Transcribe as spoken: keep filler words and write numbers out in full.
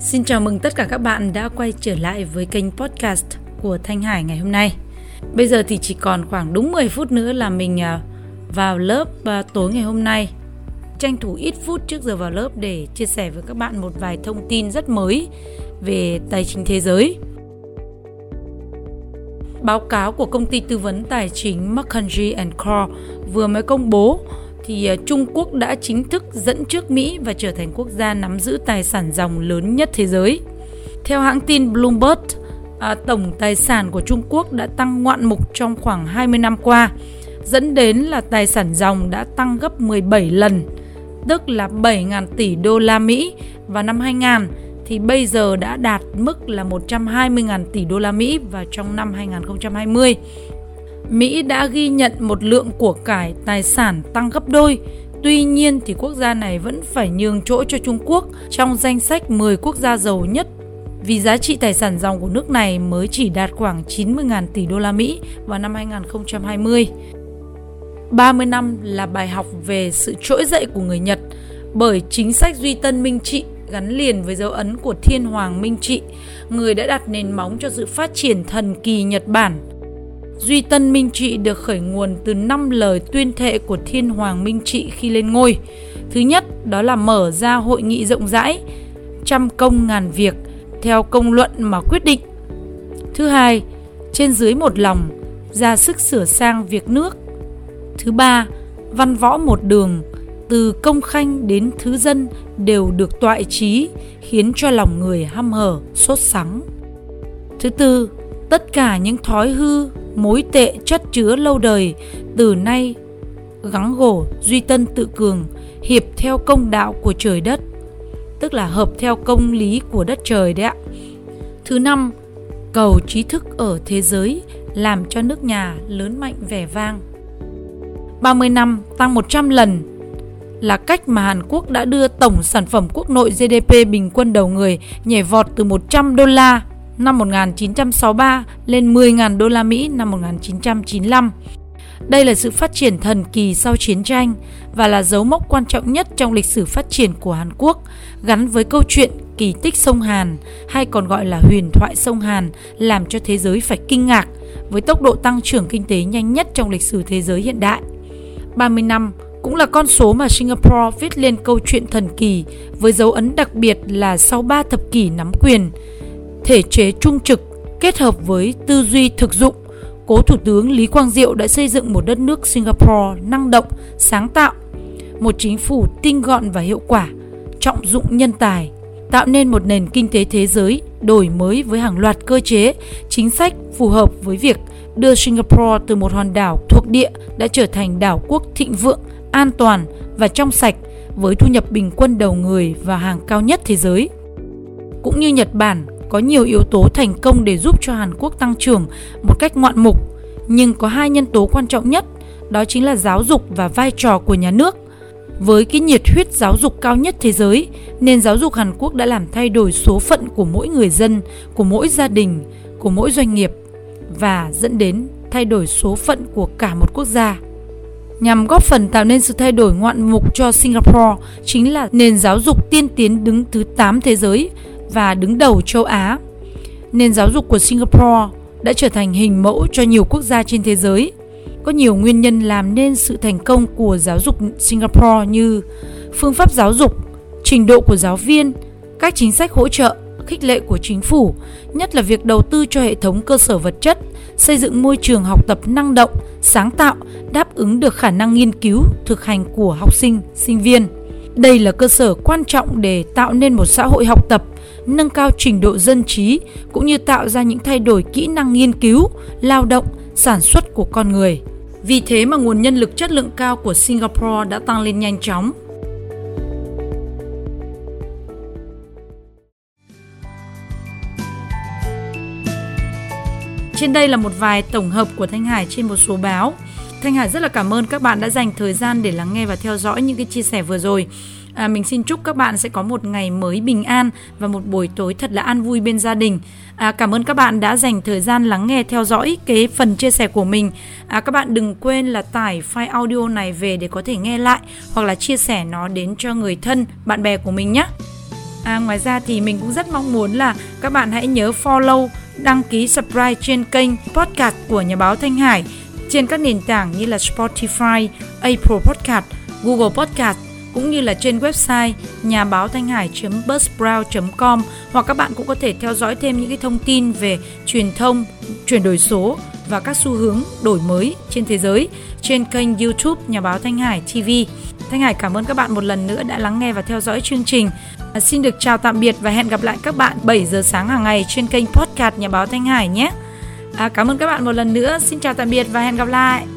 Xin chào mừng tất cả các bạn đã quay trở lại với kênh podcast của Thanh Hải ngày hôm nay. Bây giờ thì chỉ còn khoảng đúng mười phút nữa là mình vào lớp tối ngày hôm nay. Tranh thủ ít phút trước giờ vào lớp để chia sẻ với các bạn một vài thông tin rất mới về tài chính thế giới. Báo cáo của công ty tư vấn tài chính McKinsey and Co vừa mới công bố thì Trung Quốc đã chính thức dẫn trước Mỹ và trở thành quốc gia nắm giữ tài sản ròng lớn nhất thế giới. Theo hãng tin Bloomberg, à, tổng tài sản của Trung Quốc đã tăng ngoạn mục trong khoảng hai mươi năm qua, dẫn đến là tài sản ròng đã tăng gấp mười bảy lần, tức là bảy nghìn tỷ đô la Mỹ vào năm hai không không không, thì bây giờ đã đạt mức là một trăm hai mươi nghìn tỷ đô la Mỹ và trong năm hai không hai không. Mỹ đã ghi nhận một lượng của cải tài sản tăng gấp đôi, tuy nhiên thì quốc gia này vẫn phải nhường chỗ cho Trung Quốc trong danh sách mười quốc gia giàu nhất vì giá trị tài sản ròng của nước này mới chỉ đạt khoảng chín mươi nghìn tỷ đô la Mỹ vào năm hai không hai không. ba mươi năm là bài học về sự trỗi dậy của người Nhật bởi chính sách duy tân Minh Trị gắn liền với dấu ấn của Thiên Hoàng Minh Trị, người đã đặt nền móng cho sự phát triển thần kỳ Nhật Bản. Duy Tân Minh Trị được khởi nguồn từ năm lời tuyên thệ của Thiên Hoàng Minh Trị khi lên ngôi. Thứ nhất, đó là mở ra hội nghị rộng rãi, trăm công ngàn việc, theo công luận mà quyết định. Thứ hai, trên dưới một lòng, ra sức sửa sang việc nước. Thứ ba, văn võ một đường, từ công khanh đến thứ dân đều được toại trí, khiến cho lòng người hăm hở, sốt sắng. Thứ tư, tất cả những thói hư, mối tệ chất chứa lâu đời, từ nay gắng gổ, duy tân tự cường, hiệp theo công đạo của trời đất, tức là hợp theo công lý của đất trời đấy ạ. Thứ năm, cầu trí thức ở thế giới, làm cho nước nhà lớn mạnh vẻ vang. ba mươi năm tăng một trăm lần là cách mà Hàn Quốc đã đưa tổng sản phẩm quốc nội giê đê pê bình quân đầu người nhảy vọt từ một trăm đô la năm một nghìn chín trăm sáu mươi ba lên mười nghìn đô la Mỹ năm một nghìn chín trăm chín mươi lăm. Đây là sự phát triển thần kỳ sau chiến tranh và là dấu mốc quan trọng nhất trong lịch sử phát triển của Hàn Quốc, gắn với câu chuyện kỳ tích sông Hàn hay còn gọi là huyền thoại sông Hàn, làm cho thế giới phải kinh ngạc với tốc độ tăng trưởng kinh tế nhanh nhất trong lịch sử thế giới hiện đại. ba mươi năm cũng là con số mà Singapore viết lên câu chuyện thần kỳ với dấu ấn đặc biệt là sau ba thập kỷ nắm quyền, thể chế trung trực kết hợp với tư duy thực dụng, cố Thủ tướng Lý Quang Diệu đã xây dựng một đất nước Singapore năng động, sáng tạo, một chính phủ tinh gọn và hiệu quả, trọng dụng nhân tài, tạo nên một nền kinh tế thế giới đổi mới với hàng loạt cơ chế, chính sách phù hợp với việc đưa Singapore từ một hòn đảo thuộc địa đã trở thành đảo quốc thịnh vượng, an toàn và trong sạch với thu nhập bình quân đầu người và hàng cao nhất thế giới. Cũng như Nhật Bản, có nhiều yếu tố thành công để giúp cho Hàn Quốc tăng trưởng một cách ngoạn mục, nhưng có hai nhân tố quan trọng nhất, đó chính là giáo dục và vai trò của nhà nước. Với cái nhiệt huyết giáo dục cao nhất thế giới, nền giáo dục Hàn Quốc đã làm thay đổi số phận của mỗi người dân, của mỗi gia đình, của mỗi doanh nghiệp và dẫn đến thay đổi số phận của cả một quốc gia. Nhằm góp phần tạo nên sự thay đổi ngoạn mục cho Singapore chính là nền giáo dục tiên tiến đứng thứ tám thế giới và đứng đầu châu Á. Nền giáo dục của Singapore đã trở thành hình mẫu cho nhiều quốc gia trên thế giới. Có nhiều nguyên nhân làm nên sự thành công của giáo dục Singapore như phương pháp giáo dục, trình độ của giáo viên, các chính sách hỗ trợ, khích lệ của chính phủ, nhất là việc đầu tư cho hệ thống cơ sở vật chất, xây dựng môi trường học tập năng động, sáng tạo, đáp ứng được khả năng nghiên cứu, thực hành của học sinh, sinh viên. Đây là cơ sở quan trọng để tạo nên một xã hội học tập, nâng cao trình độ dân trí cũng như tạo ra những thay đổi kỹ năng nghiên cứu, lao động, sản xuất của con người. Vì thế mà nguồn nhân lực chất lượng cao của Singapore đã tăng lên nhanh chóng. Trên đây là một vài tổng hợp của Thanh Hải trên một số báo. Thanh Hải rất là cảm ơn các bạn đã dành thời gian để lắng nghe và theo dõi những cái chia sẻ vừa rồi. À, mình xin chúc các bạn sẽ có một ngày mới bình an và một buổi tối thật là an vui bên gia đình. À, cảm ơn các bạn đã dành thời gian lắng nghe theo dõi cái phần chia sẻ của mình. À, các bạn đừng quên là tải file audio này về để có thể nghe lại hoặc là chia sẻ nó đến cho người thân, bạn bè của mình nhé. À, ngoài ra thì mình cũng rất mong muốn là các bạn hãy nhớ follow, đăng ký, subscribe trên kênh podcast của Nhà báo Thanh Hải trên các nền tảng như là Spotify, Apple Podcast, Google Podcast, cũng như là trên website nhà báo thanh hải chấm busbrow chấm com, hoặc các bạn cũng có thể theo dõi thêm những cái thông tin về truyền thông, chuyển đổi số và các xu hướng đổi mới trên thế giới trên kênh YouTube Nhà báo Thanh Hải ti vi. Thanh Hải cảm ơn các bạn một lần nữa đã lắng nghe và theo dõi chương trình. À, xin được chào tạm biệt và hẹn gặp lại các bạn bảy giờ sáng hàng ngày trên kênh podcast Nhà báo Thanh Hải nhé. À, cảm ơn các bạn một lần nữa. Xin chào tạm biệt và hẹn gặp lại.